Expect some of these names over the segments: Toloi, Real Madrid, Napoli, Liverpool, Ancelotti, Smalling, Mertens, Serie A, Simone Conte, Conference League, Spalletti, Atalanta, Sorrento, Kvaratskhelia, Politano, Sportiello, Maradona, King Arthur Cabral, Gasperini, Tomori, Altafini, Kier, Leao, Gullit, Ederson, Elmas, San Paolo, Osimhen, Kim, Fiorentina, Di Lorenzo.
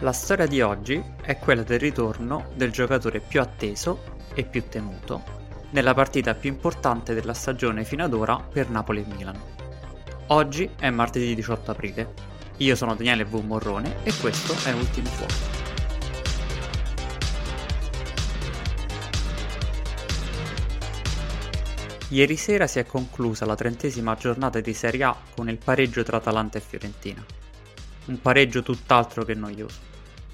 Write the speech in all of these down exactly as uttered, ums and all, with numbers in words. La storia di oggi è quella del ritorno del giocatore più atteso e più temuto nella partita più importante della stagione fino ad ora per Napoli e Milan. Oggi è martedì diciotto aprile. Io sono Daniele V. Morrone e questo è Ultimo Fuoco. Ieri sera si è conclusa la trentesima giornata di Serie A con il pareggio tra Atalanta e Fiorentina. Un pareggio tutt'altro che noioso,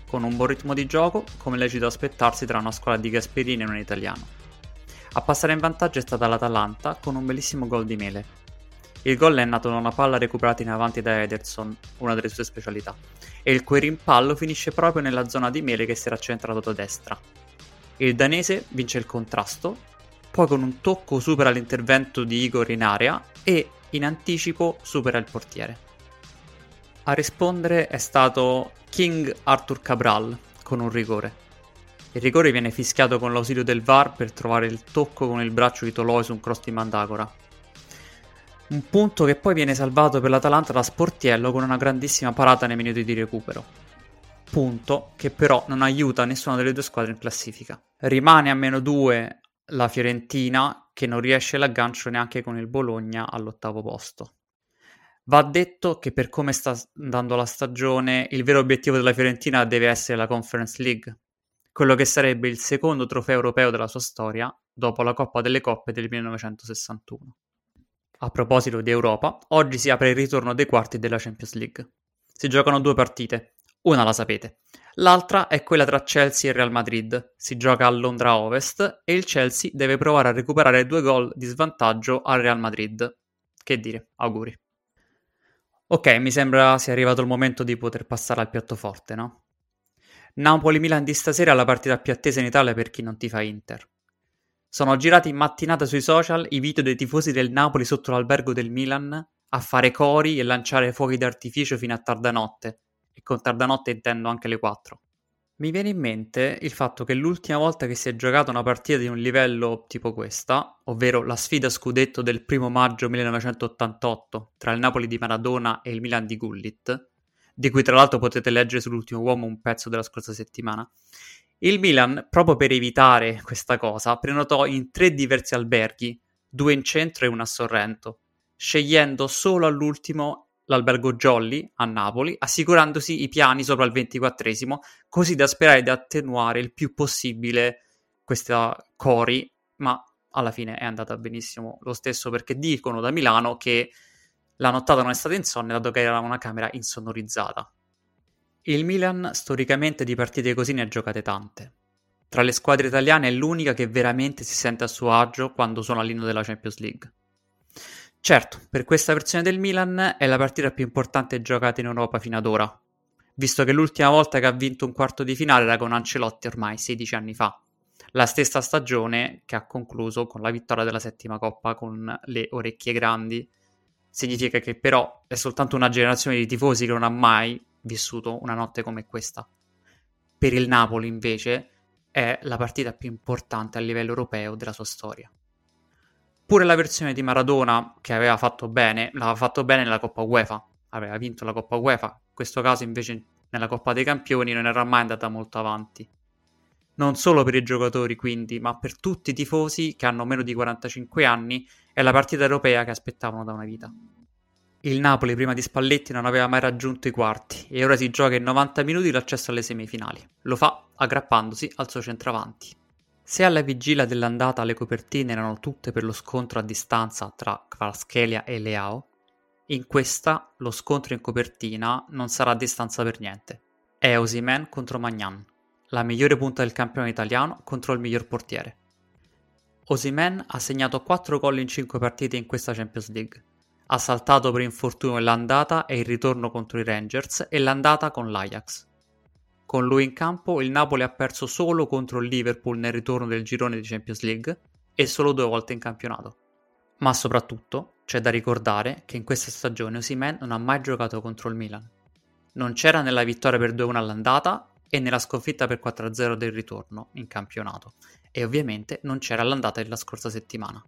con un buon ritmo di gioco, come lecito aspettarsi tra una squadra di Gasperini e un italiano. A passare in vantaggio è stata l'Atalanta con un bellissimo gol di Mele. Il gol è nato da una palla recuperata in avanti da Ederson, una delle sue specialità, e il cui rimpallo finisce proprio nella zona di Mele che si era centrato da destra. Il danese vince il contrasto, poi con un tocco supera l'intervento di Igor in area e, in anticipo, supera il portiere. A rispondere è stato King Arthur Cabral con un rigore. Il rigore viene fischiato con l'ausilio del V A R per trovare il tocco con il braccio di Toloi su un cross di Mandagora. Un punto che poi viene salvato per l'Atalanta da Sportiello con una grandissima parata nei minuti di recupero. Punto che però non aiuta nessuna delle due squadre in classifica. Rimane a meno due la Fiorentina, che non riesce l'aggancio neanche con il Bologna all'ottavo posto. Va detto che per come sta andando la stagione, il vero obiettivo della Fiorentina deve essere la Conference League, quello che sarebbe il secondo trofeo europeo della sua storia, dopo la Coppa delle Coppe del millenovecentosessantuno. A proposito di Europa, oggi si apre il ritorno dei quarti della Champions League. Si giocano due partite, una la sapete. L'altra è quella tra Chelsea e Real Madrid, si gioca a Londra Ovest e il Chelsea deve provare a recuperare due gol di svantaggio al Real Madrid. Che dire, auguri. Ok, mi sembra sia arrivato il momento di poter passare al piatto forte, no? Napoli-Milan di stasera è la partita più attesa in Italia per chi non tifa Inter. Sono girati in mattinata sui social i video dei tifosi del Napoli sotto l'albergo del Milan a fare cori e lanciare fuochi d'artificio fino a tarda notte. E con tarda notte intendo anche le quattro. Mi viene in mente il fatto che l'ultima volta che si è giocata una partita di un livello tipo questa, ovvero la sfida scudetto del primo maggio millenovecentottantotto tra il Napoli di Maradona e il Milan di Gullit, di cui tra l'altro potete leggere sull'ultimo uomo un pezzo della scorsa settimana, il Milan, proprio per evitare questa cosa, prenotò in tre diversi alberghi, due in centro e uno a Sorrento, scegliendo solo all'ultimo l'albergo Jolly a Napoli, assicurandosi i piani sopra il ventiquattresimo, così da sperare di attenuare il più possibile questa cori, ma alla fine è andata benissimo lo stesso, perché dicono da Milano che la nottata non è stata insonne, dato che era una camera insonorizzata. Il Milan storicamente di partite così ne ha giocate tante. Tra le squadre italiane è l'unica che veramente si sente a suo agio quando suona l'inno della Champions League. Certo, per questa versione del Milan è la partita più importante giocata in Europa fino ad ora, visto che l'ultima volta che ha vinto un quarto di finale era con Ancelotti ormai sedici anni fa, la stessa stagione che ha concluso con la vittoria della settima Coppa con le orecchie grandi. Significa che però è soltanto una generazione di tifosi che non ha mai vissuto una notte come questa. Per il Napoli, invece, è la partita più importante a livello europeo della sua storia. Pure la versione di Maradona, che aveva fatto bene, l'aveva fatto bene nella Coppa UEFA, aveva vinto la Coppa UEFA, in questo caso invece nella Coppa dei Campioni non era mai andata molto avanti. Non solo per i giocatori quindi, ma per tutti i tifosi che hanno meno di quarantacinque anni, è la partita europea che aspettavano da una vita. Il Napoli prima di Spalletti non aveva mai raggiunto i quarti e ora si gioca in novanta minuti l'accesso alle semifinali. Lo fa aggrappandosi al suo centravanti. Se alla vigilia dell'andata le copertine erano tutte per lo scontro a distanza tra Kvaratskhelia e Leao, in questa lo scontro in copertina non sarà a distanza per niente. È Osimhen contro Magnan, la migliore punta del campione italiano contro il miglior portiere. Osimhen ha segnato quattro gol in cinque partite in questa Champions League. Ha saltato per infortunio l'andata e il ritorno contro i Rangers e l'andata con l'Ajax. Con lui in campo il Napoli ha perso solo contro il Liverpool nel ritorno del girone di Champions League e solo due volte in campionato. Ma soprattutto c'è da ricordare che in questa stagione Osimhen non ha mai giocato contro il Milan. Non c'era nella vittoria per due a uno all'andata e nella sconfitta per quattro a zero del ritorno in campionato e ovviamente non c'era l'andata della scorsa settimana.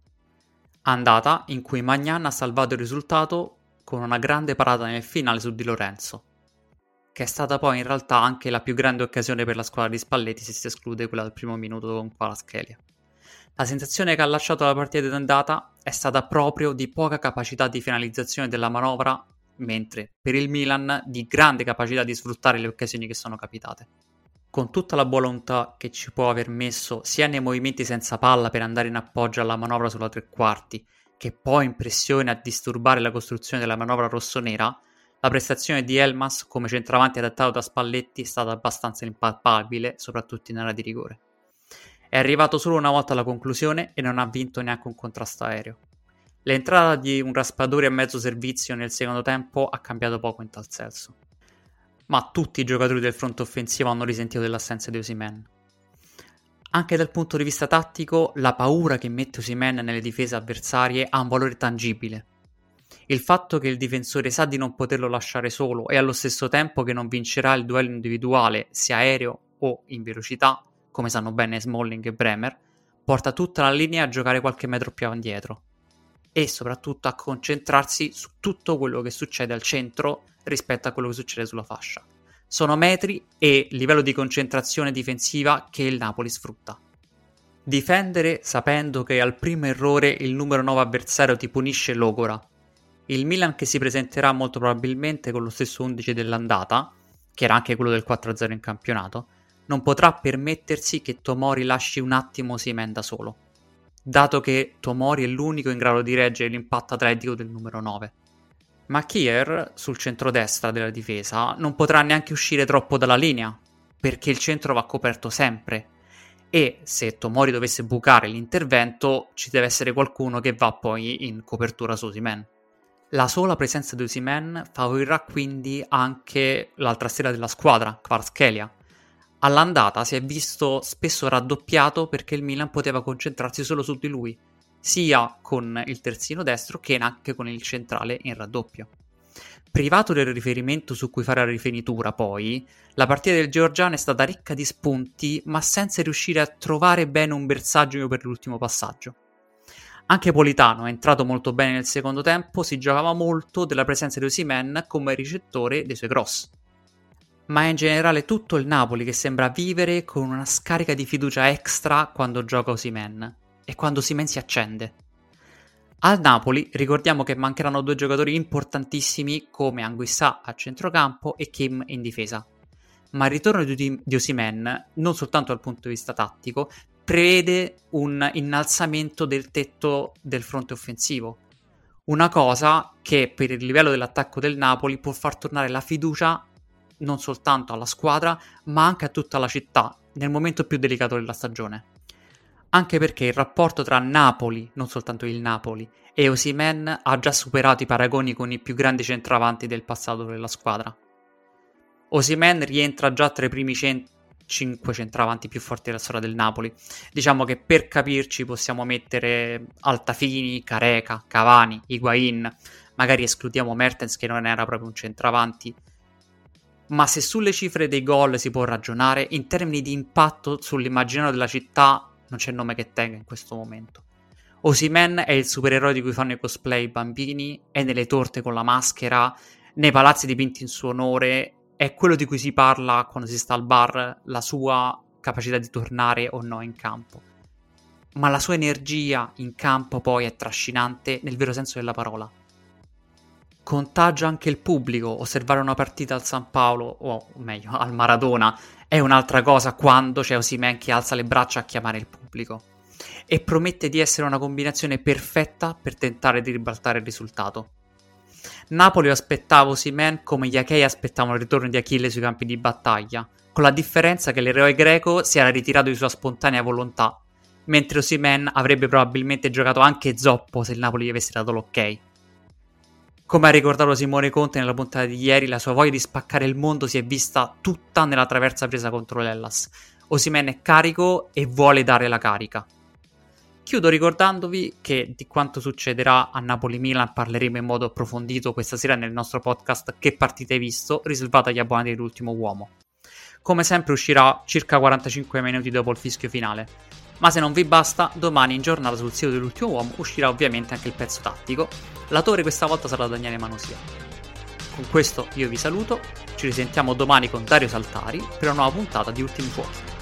Andata in cui Magnan ha salvato il risultato con una grande parata nel finale su Di Lorenzo, che è stata poi in realtà anche la più grande occasione per la squadra di Spalletti se si esclude quella del primo minuto con Kvaratskhelia. La sensazione che ha lasciato la partita d'andata è stata proprio di poca capacità di finalizzazione della manovra, mentre per il Milan di grande capacità di sfruttare le occasioni che sono capitate. Con tutta la buona volontà che ci può aver messo sia nei movimenti senza palla per andare in appoggio alla manovra sulla tre quarti, che poi in pressione a disturbare la costruzione della manovra rossonera, la prestazione di Elmas come centravanti adattato da Spalletti è stata abbastanza impalpabile, soprattutto in area di rigore. È arrivato solo una volta alla conclusione e non ha vinto neanche un contrasto aereo. L'entrata di un Raspadori a mezzo servizio nel secondo tempo ha cambiato poco in tal senso. Ma tutti i giocatori del fronte offensivo hanno risentito dell'assenza di Osimhen. Anche dal punto di vista tattico, la paura che mette Osimhen nelle difese avversarie ha un valore tangibile. Il fatto che il difensore sa di non poterlo lasciare solo e allo stesso tempo che non vincerà il duello individuale, sia aereo o in velocità, come sanno bene Smalling e Bremer, porta tutta la linea a giocare qualche metro più indietro e soprattutto a concentrarsi su tutto quello che succede al centro rispetto a quello che succede sulla fascia. Sono metri e livello di concentrazione difensiva che il Napoli sfrutta. Difendere sapendo che al primo errore il numero nove avversario ti punisce logora. Il Milan che si presenterà molto probabilmente con lo stesso undici dell'andata, che era anche quello del quattro a zero in campionato, non potrà permettersi che Tomori lasci un attimo Osimhen da solo, dato che Tomori è l'unico in grado di reggere l'impatto atletico del numero nove. Ma Kier, sul centrodestra della difesa, non potrà neanche uscire troppo dalla linea, perché il centro va coperto sempre, e se Tomori dovesse bucare l'intervento ci deve essere qualcuno che va poi in copertura su Osimhen. La sola presenza di Osimhen favorirà quindi anche l'altra stella della squadra, Kvaratskhelia. All'andata si è visto spesso raddoppiato perché il Milan poteva concentrarsi solo su di lui, sia con il terzino destro che anche con il centrale in raddoppio. Privato del riferimento su cui fare la rifinitura poi, la partita del georgiano è stata ricca di spunti ma senza riuscire a trovare bene un bersaglio per l'ultimo passaggio. Anche Politano è entrato molto bene nel secondo tempo, si giocava molto della presenza di Osimhen come ricettore dei suoi cross. Ma è in generale tutto il Napoli che sembra vivere con una scarica di fiducia extra quando gioca Osimhen. E quando Osimhen si accende. Al Napoli ricordiamo che mancheranno due giocatori importantissimi come Anguissa a centrocampo e Kim in difesa, ma il ritorno di, di Osimhen, non soltanto dal punto di vista tattico, prevede un innalzamento del tetto del fronte offensivo, una cosa che per il livello dell'attacco del Napoli può far tornare la fiducia non soltanto alla squadra ma anche a tutta la città nel momento più delicato della stagione. Anche perché il rapporto tra Napoli, non soltanto il Napoli, e Osimhen ha già superato i paragoni con i più grandi centravanti del passato della squadra. Osimhen rientra già tra i primi cent- cinque centravanti più forti della storia del Napoli. Diciamo che per capirci possiamo mettere Altafini, Careca, Cavani, Higuain, magari escludiamo Mertens che non era proprio un centravanti. Ma se sulle cifre dei gol si può ragionare, in termini di impatto sull'immaginario della città non c'è nome che tenga in questo momento. Osimhen è il supereroe di cui fanno i cosplay i bambini, è nelle torte con la maschera, nei palazzi dipinti in suo onore, è quello di cui si parla quando si sta al bar, la sua capacità di tornare o no in campo. Ma la sua energia in campo poi è trascinante nel vero senso della parola. Contagia anche il pubblico, osservare una partita al San Paolo, o meglio al Maradona, è un'altra cosa quando c'è Osimhen che alza le braccia a chiamare il pubblico e promette di essere una combinazione perfetta per tentare di ribaltare il risultato. Napoli aspettava Osimhen come gli Achei aspettavano il ritorno di Achille sui campi di battaglia, con la differenza che l'eroe greco si era ritirato di sua spontanea volontà, mentre Osimhen avrebbe probabilmente giocato anche zoppo se il Napoli gli avesse dato l'ok. Come ha ricordato Simone Conte nella puntata di ieri, la sua voglia di spaccare il mondo si è vista tutta nella traversa presa contro l'Hellas. Osimhen è carico e vuole dare la carica. Chiudo ricordandovi che di quanto succederà a Napoli-Milan parleremo in modo approfondito questa sera nel nostro podcast Che partita hai visto, riservato agli abbonati dell'Ultimo Uomo. Come sempre uscirà circa quarantacinque minuti dopo il fischio finale. Ma se non vi basta, domani in giornata sul sito dell'Ultimo Uomo uscirà ovviamente anche il pezzo tattico. L'autore questa volta sarà Daniele Manosia. Con questo io vi saluto, ci risentiamo domani con Dario Saltari per una nuova puntata di Ultimo Fuoco.